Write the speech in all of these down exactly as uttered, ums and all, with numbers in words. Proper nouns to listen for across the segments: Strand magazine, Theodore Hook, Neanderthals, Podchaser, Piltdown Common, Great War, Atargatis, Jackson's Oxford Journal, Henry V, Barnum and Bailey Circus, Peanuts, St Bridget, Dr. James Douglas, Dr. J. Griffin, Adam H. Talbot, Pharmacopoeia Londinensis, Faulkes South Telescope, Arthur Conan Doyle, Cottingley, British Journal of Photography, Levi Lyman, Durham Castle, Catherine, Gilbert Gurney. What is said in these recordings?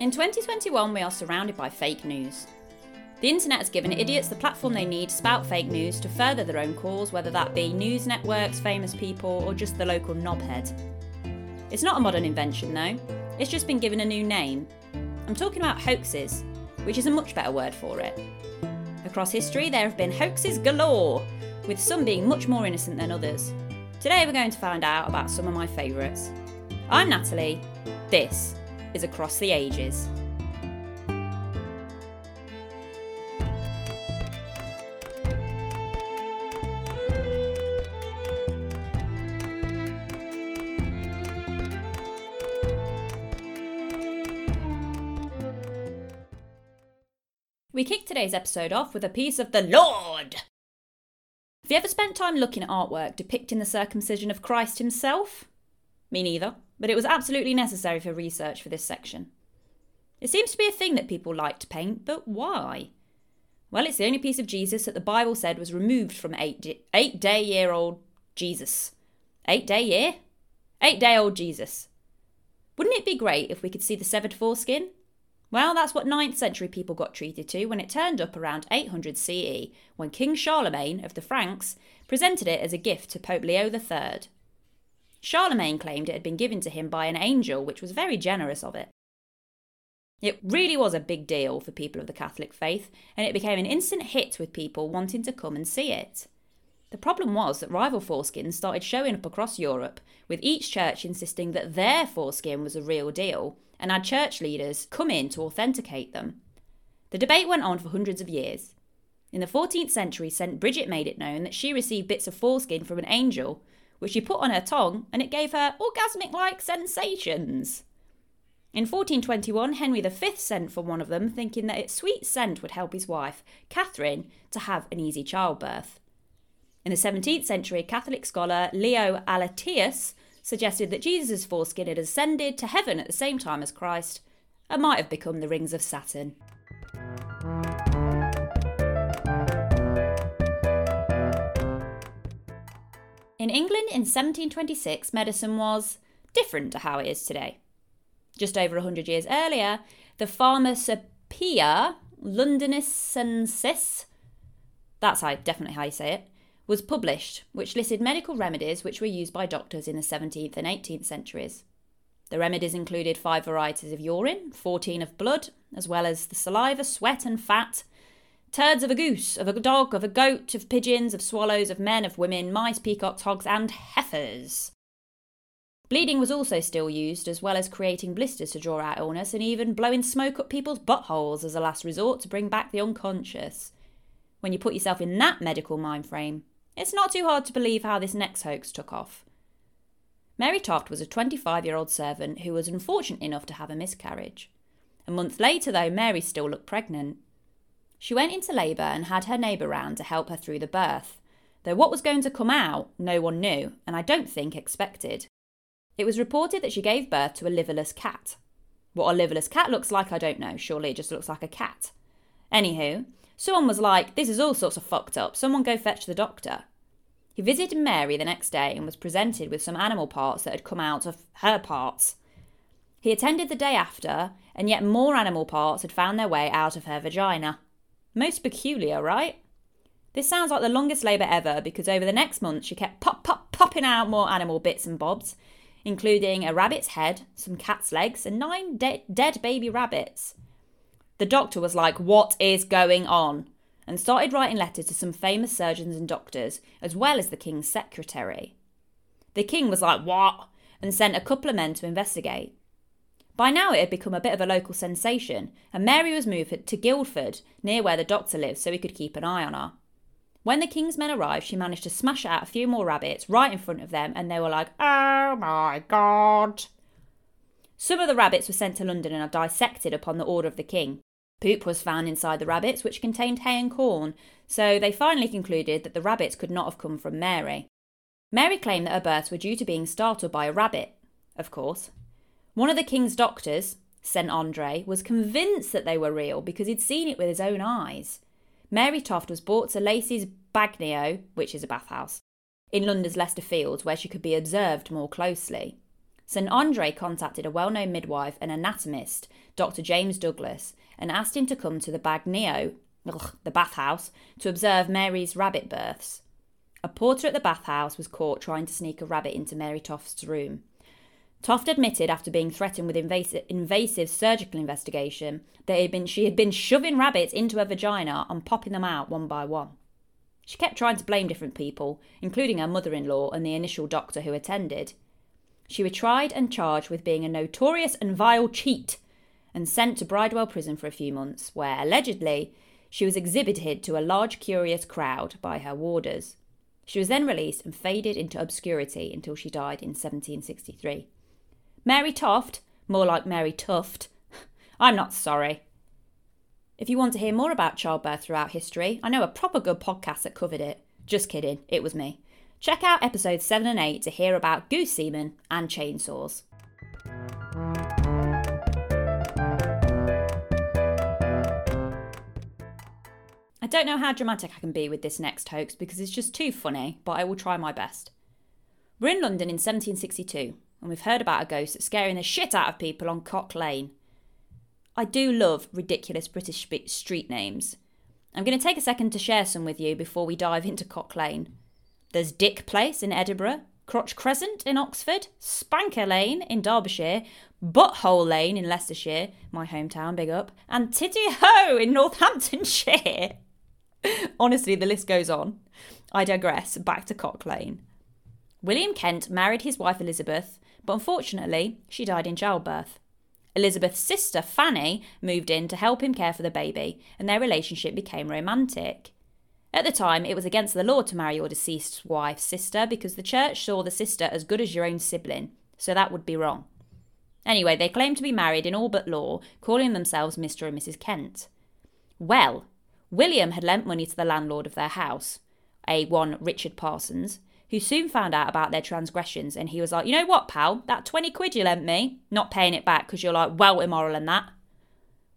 In twenty twenty-one, we are surrounded by fake news. The internet has given idiots the platform they need to spout fake news to further their own cause, whether that be news networks, famous people, or just the local knobhead. It's not a modern invention though, it's just been given a new name. I'm talking about hoaxes, which is a much better word for it. Across history, there have been hoaxes galore, with some being much more innocent than others. Today we're going to find out about some of my favourites. I'm Natalie, this is Across the Ages. We kick today's episode off with a piece of the Lord! Have you ever spent time looking at artwork depicting the circumcision of Christ himself? Me neither, but it was absolutely necessary for research for this section. It seems to be a thing that people like to paint, but why? Well, it's the only piece of Jesus that the Bible said was removed from eight, eight day year old Jesus. Eight day year? Eight day old Jesus. Wouldn't it be great if we could see the severed foreskin? Well, that's what ninth century people got treated to when it turned up around eight hundred C E, when King Charlemagne of the Franks presented it as a gift to Pope Leo the third. Charlemagne claimed it had been given to him by an angel, which was very generous of it. It really was a big deal for people of the Catholic faith, and it became an instant hit with people wanting to come and see it. The problem was that rival foreskins started showing up across Europe, with each church insisting that their foreskin was a real deal, and had church leaders come in to authenticate them. The debate went on for hundreds of years. In the fourteenth century, St Bridget made it known that she received bits of foreskin from an angel, which she put on her tongue, and it gave her orgasmic-like sensations. In fourteen twenty-one, Henry the fifth sent for one of them, thinking that its sweet scent would help his wife, Catherine, to have an easy childbirth. In the seventeenth century, Catholic scholar Leo Allatius suggested that Jesus' foreskin had ascended to heaven at the same time as Christ, and might have become the rings of Saturn. In England in seventeen twenty-six, medicine was different to how it is today. Just over one hundred years earlier, the Pharmacopoeia Londinensis, that's how, definitely how you say it, was published, which listed medical remedies which were used by doctors in the seventeenth and eighteenth centuries. The remedies included five varieties of urine, fourteen of blood, as well as the saliva, sweat and fat, turds of a goose, of a dog, of a goat, of pigeons, of swallows, of men, of women, mice, peacocks, hogs and heifers. Bleeding was also still used, as well as creating blisters to draw out illness and even blowing smoke up people's buttholes as a last resort to bring back the unconscious. When you put yourself in that medical mind frame, it's not too hard to believe how this next hoax took off. Mary Toft was a twenty-five-year-old servant who was unfortunate enough to have a miscarriage. A month later, though, Mary still looked pregnant. She went into labour and had her neighbour round to help her through the birth, though what was going to come out, no one knew, and I don't think expected. It was reported that she gave birth to a liverless cat. What a liverless cat looks like, I don't know. Surely it just looks like a cat. Anywho, someone was like, this is all sorts of fucked up, someone go fetch the doctor. He visited Mary the next day and was presented with some animal parts that had come out of her parts. He attended the day after, and yet more animal parts had found their way out of her vagina. Most peculiar, right? This sounds like the longest labour ever, because over the next month she kept pop pop popping out more animal bits and bobs, including a rabbit's head, some cat's legs and nine de- dead baby rabbits. The doctor was like, what is going on? And started writing letters to some famous surgeons and doctors, as well as the king's secretary. The king was like, what? And sent a couple of men to investigate. By now it had become a bit of a local sensation, and Mary was moved to Guildford, near where the doctor lived, so he could keep an eye on her. When the king's men arrived, she managed to smash out a few more rabbits right in front of them, and they were like, oh my God. Some of the rabbits were sent to London and are dissected upon the order of the king. Poop was found inside the rabbits, which contained hay and corn, so they finally concluded that the rabbits could not have come from Mary. Mary claimed that her births were due to being startled by a rabbit, of course. One of the king's doctors, St Andre, was convinced that they were real because he'd seen it with his own eyes. Mary Toft was brought to Lacey's Bagnio, which is a bathhouse, in London's Leicester Fields, where she could be observed more closely. St Andre contacted a well-known midwife and anatomist, Doctor James Douglas, and asked him to come to the bagnio, ugh, the bathhouse, to observe Mary's rabbit births. A porter at the bathhouse was caught trying to sneak a rabbit into Mary Toft's room. Toft admitted, after being threatened with invasive, invasive surgical investigation, that had been, she had been shoving rabbits into her vagina and popping them out one by one. She kept trying to blame different people, including her mother-in-law and the initial doctor who attended. She was tried and charged with being a notorious and vile cheat and sent to Bridewell Prison for a few months, where, allegedly, she was exhibited to a large curious crowd by her warders. She was then released and faded into obscurity until she died in seventeen sixty-three. Mary Toft, more like Mary Tuft, I'm not sorry. If you want to hear more about childbirth throughout history, I know a proper good podcast that covered it. Just kidding, it was me. Check out episodes seven and eight to hear about goose semen and chainsaws. I don't know how dramatic I can be with this next hoax because it's just too funny, but I will try my best. We're in London in seventeen sixty-two. And we've heard about a ghost that's scaring the shit out of people on Cock Lane. I do love ridiculous British street names. I'm going to take a second to share some with you before we dive into Cock Lane. There's Dick Place in Edinburgh, Crotch Crescent in Oxford, Spanker Lane in Derbyshire, Butthole Lane in Leicestershire, my hometown, big up, and Titty Ho in Northamptonshire. Honestly, the list goes on. I digress, back to Cock Lane. William Kent married his wife Elizabeth, but unfortunately, she died in childbirth. Elizabeth's sister, Fanny, moved in to help him care for the baby, and their relationship became romantic. At the time, it was against the law to marry your deceased wife's sister because the church saw the sister as good as your own sibling, so that would be wrong. Anyway, they claimed to be married in all but law, calling themselves Mister and Missus Kent. Well, William had lent money to the landlord of their house, a one Richard Parsons, who soon found out about their transgressions, and he was like, you know what, pal, that twenty quid you lent me, not paying it back because you're like, well, immoral and that.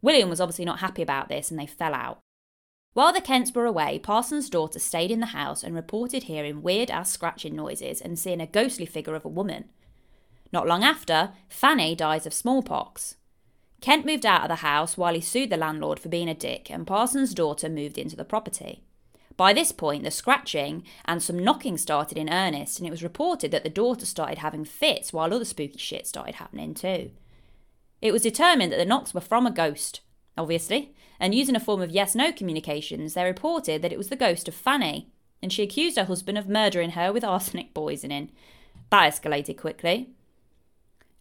William was obviously not happy about this, and they fell out. While the Kents were away, Parsons' daughter stayed in the house and reported hearing weird-ass scratching noises and seeing a ghostly figure of a woman. Not long after, Fanny dies of smallpox. Kent moved out of the house while he sued the landlord for being a dick, and Parsons' daughter moved into the property. By this point, the scratching and some knocking started in earnest, and it was reported that the daughter started having fits while other spooky shit started happening too. It was determined that the knocks were from a ghost, obviously, and using a form of yes-no communications, they reported that it was the ghost of Fanny, and she accused her husband of murdering her with arsenic poisoning. That escalated quickly.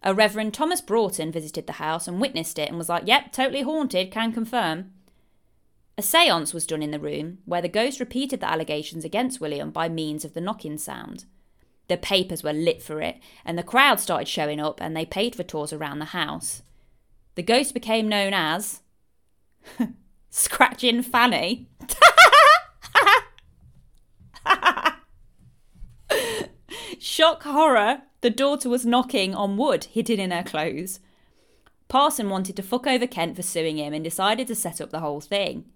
A Reverend Thomas Broughton visited the house and witnessed it and was like, yep, totally haunted, can confirm. A séance was done in the room, where the ghost repeated the allegations against William by means of the knocking sound. The papers were lit for it, and the crowd started showing up, and they paid for tours around the house. The ghost became known as... Scratchin' Fanny. Shock horror, the daughter was knocking on wood hidden in her clothes. Parson wanted to fuck over Kent for suing him and decided to set up the whole thing.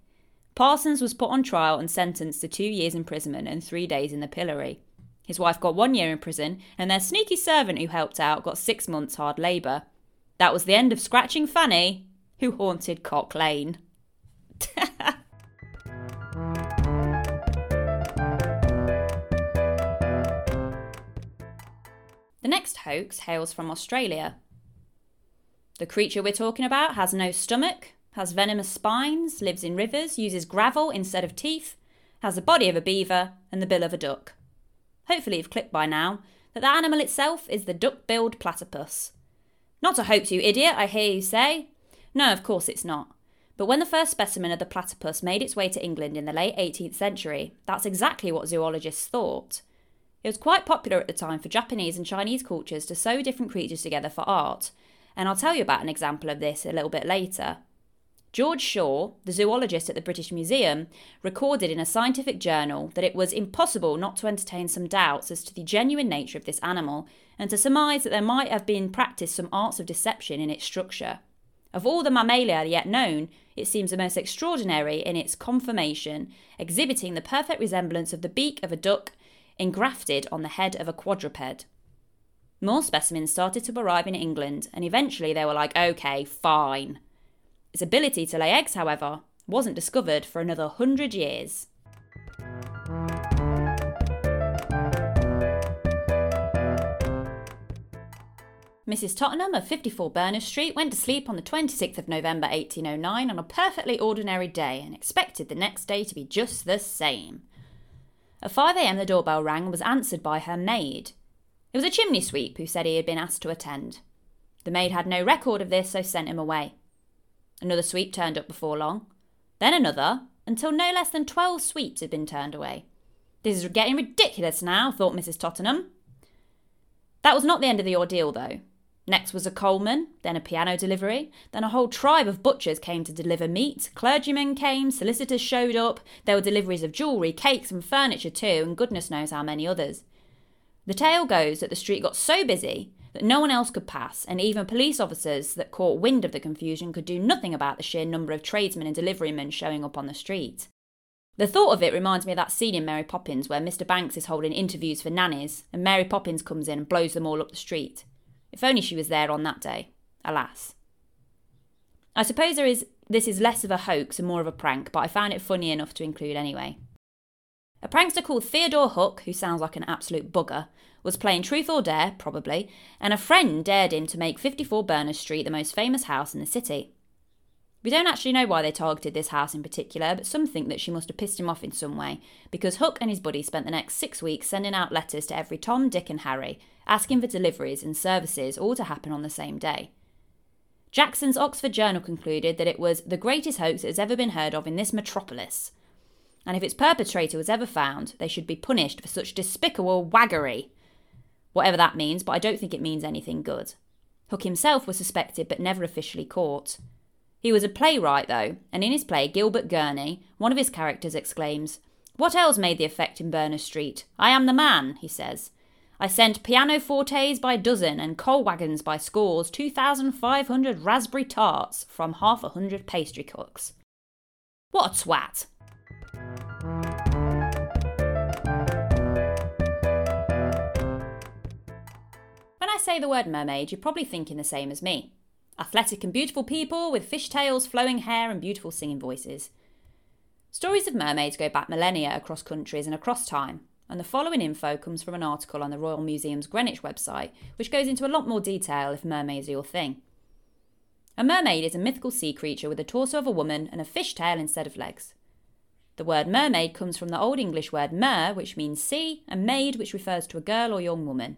Parsons was put on trial and sentenced to two years imprisonment and three days in the pillory. His wife got one year in prison, and their sneaky servant who helped out got six months hard labour. That was the end of Scratching Fanny, who haunted Cock Lane. The next hoax hails from Australia. The creature we're talking about has no stomach, has venomous spines, lives in rivers, uses gravel instead of teeth, has the body of a beaver and the bill of a duck. Hopefully you've clicked by now that the animal itself is the duck-billed platypus. Not a hoax, you idiot, I hear you say. No, of course it's not. But when the first specimen of the platypus made its way to England in the late eighteenth century, that's exactly what zoologists thought. It was quite popular at the time for Japanese and Chinese cultures to sew different creatures together for art, and I'll tell you about an example of this a little bit later. George Shaw, the zoologist at the British Museum, recorded in a scientific journal that it was impossible not to entertain some doubts as to the genuine nature of this animal, and to surmise that there might have been practiced some arts of deception in its structure. Of all the mammalia yet known, it seems the most extraordinary in its conformation, exhibiting the perfect resemblance of the beak of a duck engrafted on the head of a quadruped. more specimens started to arrive in England, and eventually they were like, okay, fine. Its ability to lay eggs, however, wasn't discovered for another hundred years. Missus Tottenham of fifty-four Berners Street went to sleep on the twenty-sixth of November eighteen oh nine on a perfectly ordinary day and expected the next day to be just the same. At five a.m. the doorbell rang and was answered by her maid. It was a chimney sweep who said he had been asked to attend. The maid had no record of this, so sent him away. Another sweep turned up before long, then another, until no less than twelve sweeps had been turned away. This is getting ridiculous now, thought Missus Tottenham. That was not the end of the ordeal, though. Next was a coalman, then a piano delivery, then a whole tribe of butchers came to deliver meat, clergymen came, solicitors showed up, there were deliveries of jewellery, cakes and furniture too, and goodness knows how many others. The tale goes that the street got so busy that no one else could pass, and even police officers that caught wind of the confusion could do nothing about the sheer number of tradesmen and deliverymen showing up on the street. The thought of it reminds me of that scene in Mary Poppins where Mister Banks is holding interviews for nannies, and Mary Poppins comes in and blows them all up the street. If only she was there on that day. Alas. I suppose there is, this is less of a hoax and more of a prank, but I found it funny enough to include anyway. A prankster called Theodore Hook, who sounds like an absolute bugger, was playing Truth or Dare, probably, and a friend dared him to make fifty-four Berners Street the most famous house in the city. We don't actually know why they targeted this house in particular, but some think that she must have pissed him off in some way, because Hook and his buddy spent the next six weeks sending out letters to every Tom, Dick and Harry, asking for deliveries and services, all to happen on the same day. Jackson's Oxford Journal concluded that it was the greatest hoax that has ever been heard of in this metropolis, and if its perpetrator was ever found, they should be punished for such despicable waggery. Whatever that means, but I don't think it means anything good. Hook himself was suspected but never officially caught. He was a playwright, though, and in his play Gilbert Gurney, one of his characters exclaims, "What else made the effect in Berners Street? I am the man," he says. "I sent pianofortes by dozen and coal wagons by scores, two thousand five hundred raspberry tarts from half a hundred pastry cooks." What a twat! When I say the word mermaid, you're probably thinking the same as me. Athletic and beautiful people with fishtails, flowing hair and beautiful singing voices. Stories of mermaids go back millennia across countries and across time. And the following info comes from an article on the Royal Museum's Greenwich website, which goes into a lot more detail if mermaids are your thing. A mermaid is a mythical sea creature with the torso of a woman and a fishtail instead of legs. The word mermaid comes from the Old English word mer, which means sea, and maid, which refers to a girl or young woman.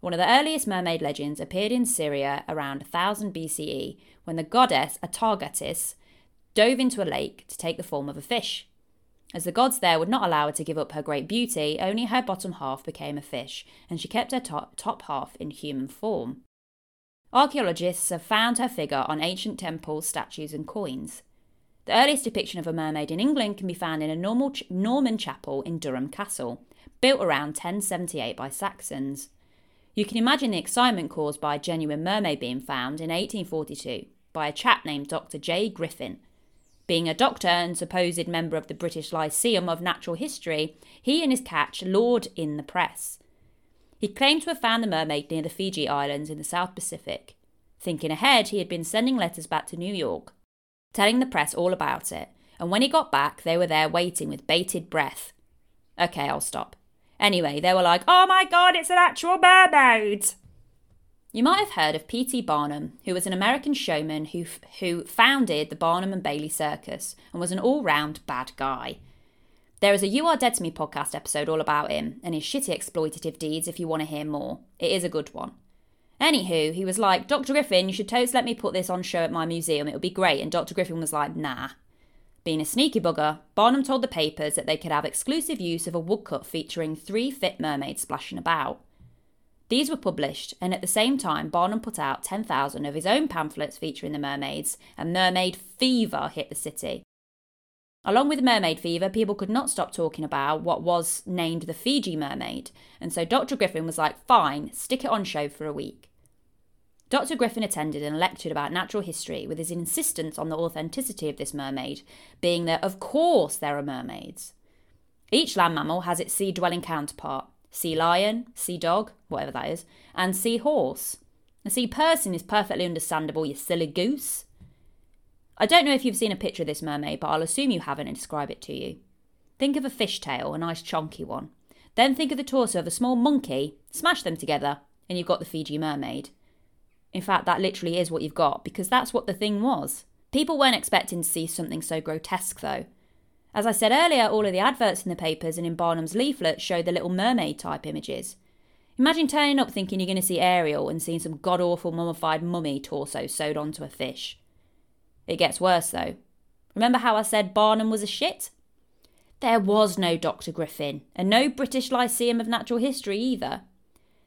One of the earliest mermaid legends appeared in Syria around one thousand B C E, when the goddess Atargatis dove into a lake to take the form of a fish. As the gods there would not allow her to give up her great beauty, only her bottom half became a fish, and she kept her top, top half in human form. Archaeologists have found her figure on ancient temples, statues and coins. The earliest depiction of a mermaid in England can be found in a normal ch- Norman chapel in Durham Castle, built around ten seventy-eight by Saxons. You can imagine the excitement caused by a genuine mermaid being found in eighteen forty-two by a chap named Doctor J. Griffin. Being a doctor and supposed member of the British Lyceum of Natural History, he and his catch lured in the press. He claimed to have found the mermaid near the Fiji Islands in the South Pacific. Thinking ahead, he had been sending letters back to New York, telling the press all about it, and when he got back, they were there waiting with bated breath. Okay, I'll stop. Anyway, they were like, "Oh my God, it's an actual mermaid!" You might have heard of P T Barnum, who was an American showman who f- who founded the Barnum and Bailey Circus and was an all-round bad guy. There is a You Are Dead to Me podcast episode all about him and his shitty exploitative deeds if you want to hear more. It is a good one. Anywho, he was like, "Doctor Griffin, you should totes let me put this on show at my museum. It would be great." And Doctor Griffin was like, "Nah." Being a sneaky bugger, Barnum told the papers that they could have exclusive use of a woodcut featuring three fit mermaids splashing about. These were published, and at the same time Barnum put out ten thousand of his own pamphlets featuring the mermaids, and mermaid fever hit the city. Along with mermaid fever, people could not stop talking about what was named the Fiji mermaid, and so Doctor Griffin was like, "Fine, stick it on show for a week." Doctor Griffin attended and lectured about natural history with his insistence on the authenticity of this mermaid, being that of course there are mermaids. Each land mammal has its sea-dwelling counterpart, sea lion, sea dog, whatever that is, and sea horse. A sea person is perfectly understandable, you silly goose. I don't know if you've seen a picture of this mermaid, but I'll assume you haven't and describe it to you. Think of a fishtail, a nice chonky one. Then think of the torso of a small monkey, smash them together, and you've got the Fiji mermaid. In fact, that literally is what you've got, because that's what the thing was. People weren't expecting to see something so grotesque, though. As I said earlier, all of the adverts in the papers and in Barnum's leaflet show the little mermaid-type images. Imagine turning up thinking you're going to see Ariel and seeing some god-awful mummified mummy torso sewed onto a fish. It gets worse, though. Remember how I said Barnum was a shit? There was no Doctor Griffin, and no British Lyceum of Natural History either.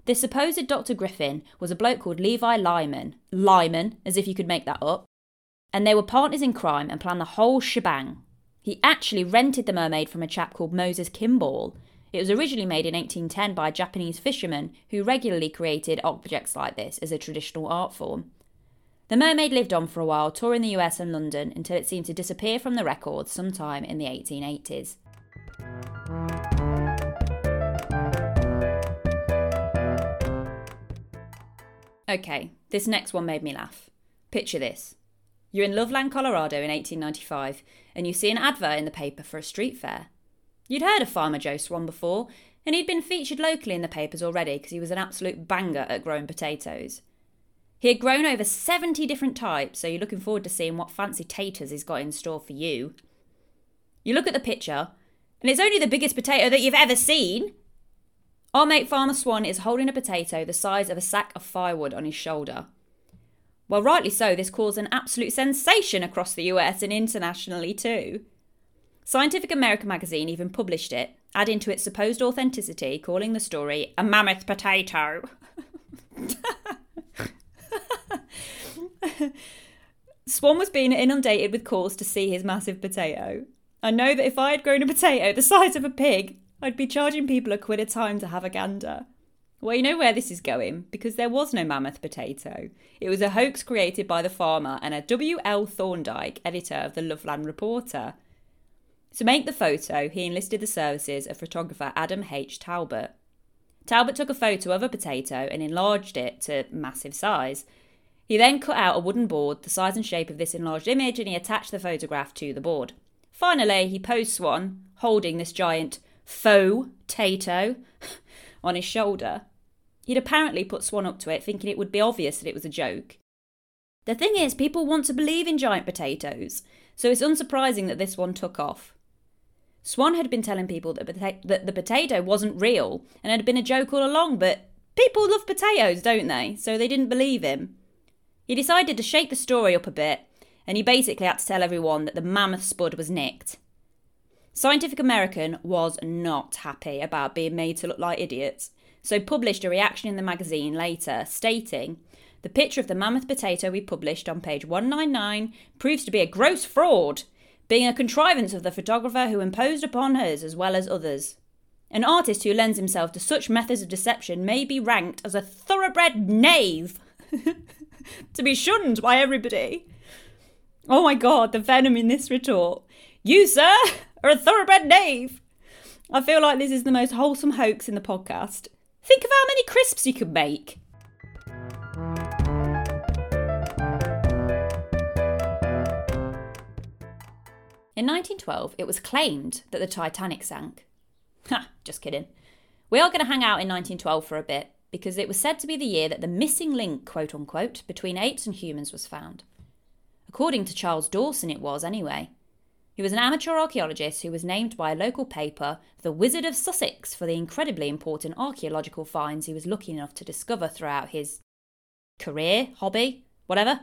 The supposed Doctor Griffin was a bloke called Levi Lyman. Lyman, as if you could make that up. And they were partners in crime and planned the whole shebang. He actually rented the mermaid from a chap called Moses Kimball. It was originally made in eighteen ten by a Japanese fisherman who regularly created objects like this as a traditional art form. The mermaid lived on for a while, touring the U S and London, until it seemed to disappear from the records sometime in the eighteen eighties. Okay, this next one made me laugh. Picture this. You're in Loveland, Colorado in eighteen ninety-five, and you see an advert in the paper for a street fair. You'd heard of Farmer Joe Swan before, and he'd been featured locally in the papers already because he was an absolute banger at growing potatoes. He had grown over seventy different types, so you're looking forward to seeing what fancy taters he's got in store for you. You look at the picture, and it's only the biggest potato that you've ever seen. Our mate Farmer Swan is holding a potato the size of a sack of firewood on his shoulder. Well, rightly so, this caused an absolute sensation across the U S and internationally too. Scientific American magazine even published it, adding to its supposed authenticity, calling the story a mammoth potato. Swan was being inundated with calls to see his massive potato. I know that if I had grown a potato the size of a pig, I'd be charging people a quid a time to have a gander. Well, you know where this is going, because there was no mammoth potato. It was a hoax created by the farmer and a W L Thorndike, editor of the Loveland Reporter. To make the photo, he enlisted the services of photographer Adam H. Talbot. Talbot took a photo of a potato and enlarged it to massive size. He then cut out a wooden board, the size and shape of this enlarged image, and he attached the photograph to the board. Finally, he posed Swan, holding this giant faux tato on his shoulder. He'd apparently put Swan up to it, thinking it would be obvious that it was a joke. The thing is, people want to believe in giant potatoes, so it's unsurprising that this one took off. Swan had been telling people that, pota- that the potato wasn't real and had been a joke all along, but people love potatoes, don't they? So they didn't believe him. He decided to shake the story up a bit, and he basically had to tell everyone that the mammoth spud was nicked. Scientific American was not happy about being made to look like idiots, so published a reaction in the magazine later, stating, "The picture of the mammoth potato we published on page one ninety-nine proves to be a gross fraud, being a contrivance of the photographer who imposed upon us as well as others. An artist who lends himself to such methods of deception may be ranked as a thoroughbred knave to be shunned by everybody." Oh my God, the venom in this retort. "You, sir, are a thoroughbred knave." I feel like this is the most wholesome hoax in the podcast. Think of how many crisps you could make. In nineteen twelve, it was claimed that the Titanic sank. Ha, just kidding. We are going to hang out in nineteen twelve for a bit, because it was said to be the year that the missing link, quote unquote, between apes and humans was found. According to Charles Dawson, it was anyway. He was an amateur archaeologist who was named by a local paper the Wizard of Sussex for the incredibly important archaeological finds he was lucky enough to discover throughout his career, hobby, whatever.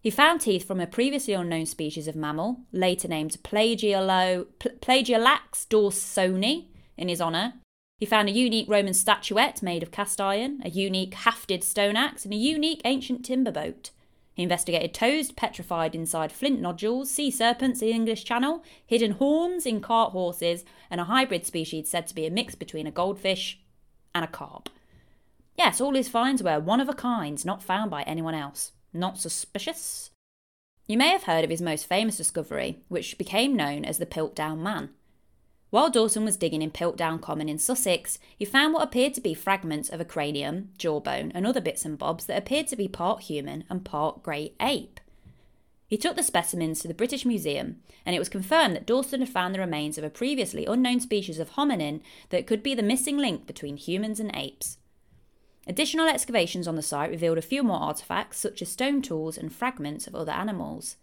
He found teeth from a previously unknown species of mammal, later named Plagiolo, Pl- Plagiolax dawsoni, in his honour. He found a unique Roman statuette made of cast iron, a unique hafted stone axe, and a unique ancient timber boat. He investigated toes petrified inside flint nodules, sea serpents in the English Channel, hidden horns in cart horses, and a hybrid species said to be a mix between a goldfish and a carp. Yes, all his finds were one of a kind, not found by anyone else. Not suspicious? You may have heard of his most famous discovery, which became known as the Piltdown Man. While Dawson was digging in Piltdown Common in Sussex, he found what appeared to be fragments of a cranium, jawbone and other bits and bobs that appeared to be part human and part great ape. He took the specimens to the British Museum, and it was confirmed that Dawson had found the remains of a previously unknown species of hominin that could be the missing link between humans and apes. Additional excavations on the site revealed a few more artefacts, such as stone tools and fragments of other animals.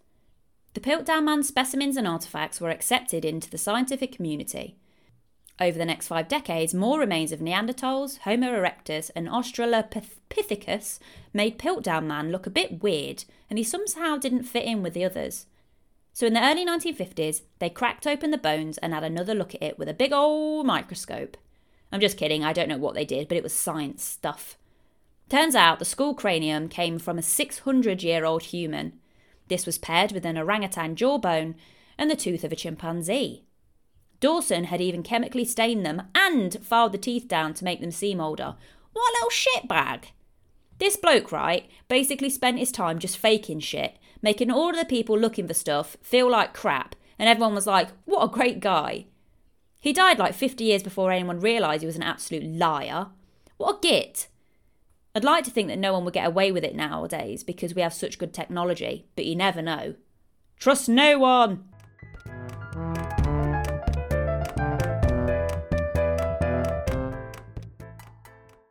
The Piltdown Man specimens and artefacts were accepted into the scientific community. Over the next five decades, more remains of Neanderthals, Homo erectus and Australopithecus made Piltdown Man look a bit weird, and he somehow didn't fit in with the others. So in the early nineteen fifties, they cracked open the bones and had another look at it with a big old microscope. I'm just kidding, I don't know what they did, but it was science stuff. Turns out the skull cranium came from a six hundred year old human. This was paired with an orangutan jawbone and the tooth of a chimpanzee. Dawson had even chemically stained them and filed the teeth down to make them seem older. What a little shitbag! This bloke, right, basically spent his time just faking shit, making all of the people looking for stuff feel like crap, and everyone was like, what a great guy. He died like fifty years before anyone realised he was an absolute liar. What a git! I'd like to think that no one would get away with it nowadays because we have such good technology, but you never know. Trust no one!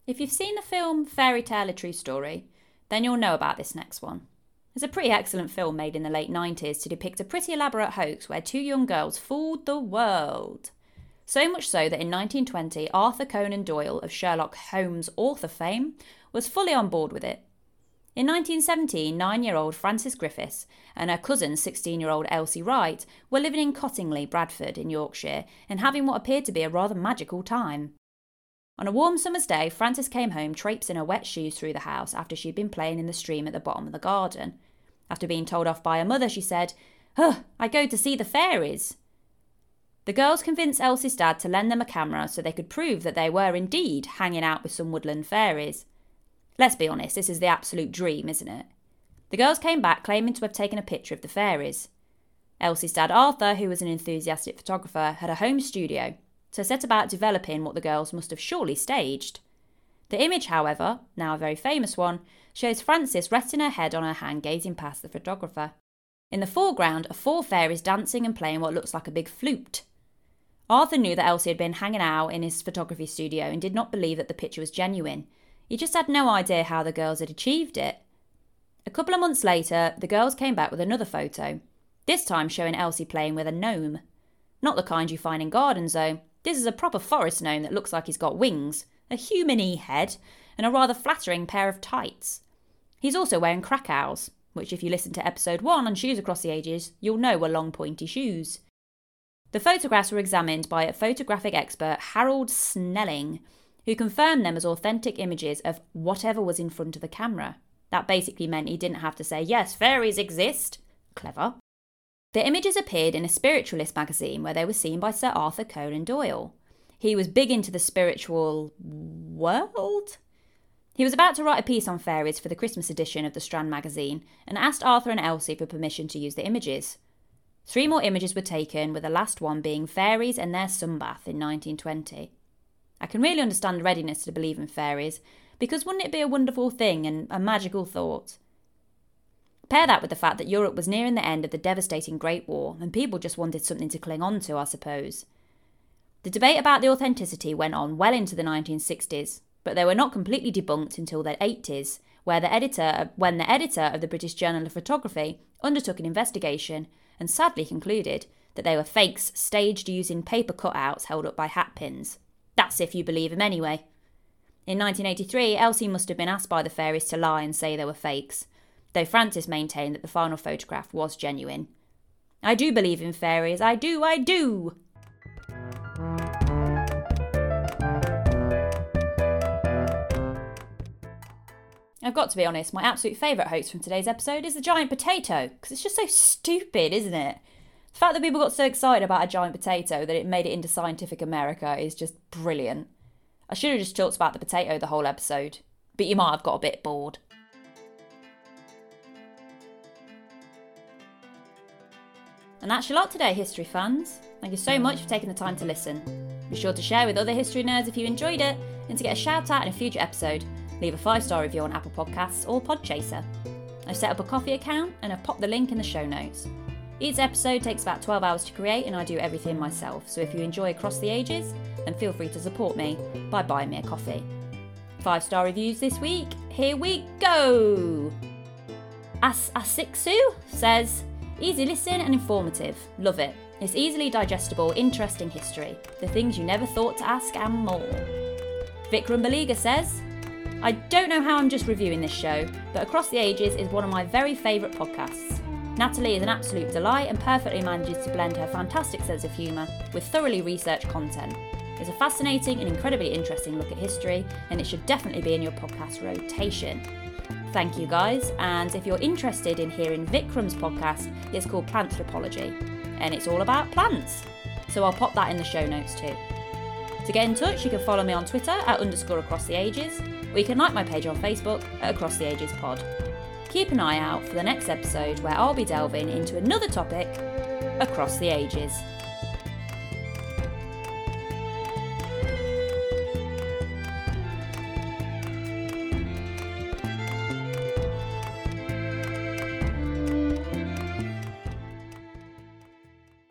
If you've seen the film Fairy Tale: A True Story, then you'll know about this next one. It's a pretty excellent film made in the late nineties to depict a pretty elaborate hoax where two young girls fooled the world. So much so that in nineteen twenty, Arthur Conan Doyle of Sherlock Holmes author fame was fully on board with it. In nineteen seventy, nine year old Frances Griffiths and her cousin sixteen year old Elsie Wright were living in Cottingley, Bradford in Yorkshire and having what appeared to be a rather magical time. On a warm summer's day, Frances came home traipsing her wet shoes through the house after she'd been playing in the stream at the bottom of the garden. After being told off by her mother, she said, "Huh, I go to see the fairies." The girls convinced Elsie's dad to lend them a camera so they could prove that they were indeed hanging out with some woodland fairies. Let's be honest, this is the absolute dream, isn't it? The girls came back claiming to have taken a picture of the fairies. Elsie's dad Arthur, who was an enthusiastic photographer, had a home studio, so set about developing what the girls must have surely staged. The image, however, now a very famous one, shows Frances resting her head on her hand gazing past the photographer. In the foreground are four fairies dancing and playing what looks like a big flute. Arthur knew that Elsie had been hanging out in his photography studio and did not believe that the picture was genuine. He just had no idea how the girls had achieved it. A couple of months later, the girls came back with another photo, this time showing Elsie playing with a gnome. Not the kind you find in gardens though. This is a proper forest gnome that looks like he's got wings, a human-y head, and a rather flattering pair of tights. He's also wearing Krakows, which if you listen to episode one on Shoes Across the Ages, you'll know were long pointy shoes. The photographs were examined by a photographic expert, Harold Snelling, who confirmed them as authentic images of whatever was in front of the camera. That basically meant he didn't have to say, yes, fairies exist. Clever. The images appeared in a spiritualist magazine where they were seen by Sir Arthur Conan Doyle. He was big into the spiritual world. He was about to write a piece on fairies for the Christmas edition of the Strand magazine and asked Arthur and Elsie for permission to use the images. Three more images were taken, with the last one being fairies and their sunbath in nineteen twenty. I can really understand the readiness to believe in fairies, because wouldn't it be a wonderful thing and a magical thought? Pair that with the fact that Europe was nearing the end of the devastating Great War and people just wanted something to cling on to, I suppose. The debate about the authenticity went on well into the nineteen sixties, but they were not completely debunked until the eighties, where the editor, when the editor of the British Journal of Photography undertook an investigation and sadly concluded that they were fakes staged using paper cutouts held up by hat pins. That's if you believe him anyway. In nineteen eighty-three, Elsie must have been asked by the fairies to lie and say they were fakes, though Frances maintained that the final photograph was genuine. I do believe in fairies, I do, I do! I've got to be honest, my absolute favourite hoax from today's episode is the giant potato, because it's just so stupid, isn't it? The fact that people got so excited about a giant potato that it made it into Scientific America is just brilliant. I should have just talked about the potato the whole episode, but you might have got a bit bored. And that's your lot today, history fans. Thank you so much for taking the time to listen. Be sure to share with other history nerds if you enjoyed it, and to get a shout out in a future episode, leave a five-star review on Apple Podcasts or Podchaser. I've set up a Ko-fi account and I've popped the link in the show notes. Each episode takes about twelve hours to create and I do everything myself, so if you enjoy Across the Ages, then feel free to support me by buying me a coffee. Five-star reviews this week, here we go! As Asiksu says, easy listen and informative, love it. It's easily digestible, interesting history, the things you never thought to ask and more. Vikram Baliga says, I don't know how I'm just reviewing this show, but Across the Ages is one of my very favourite podcasts. Natalie is an absolute delight and perfectly manages to blend her fantastic sense of humour with thoroughly researched content. It's a fascinating and incredibly interesting look at history, and it should definitely be in your podcast rotation. Thank you guys, and if you're interested in hearing Vikram's podcast, it's called Planthropology, and it's all about plants. So I'll pop that in the show notes too. To get in touch, you can follow me on Twitter at underscore Across the Ages, or you can like my page on Facebook at Across the Ages Pod. Keep an eye out for the next episode where I'll be delving into another topic across the ages.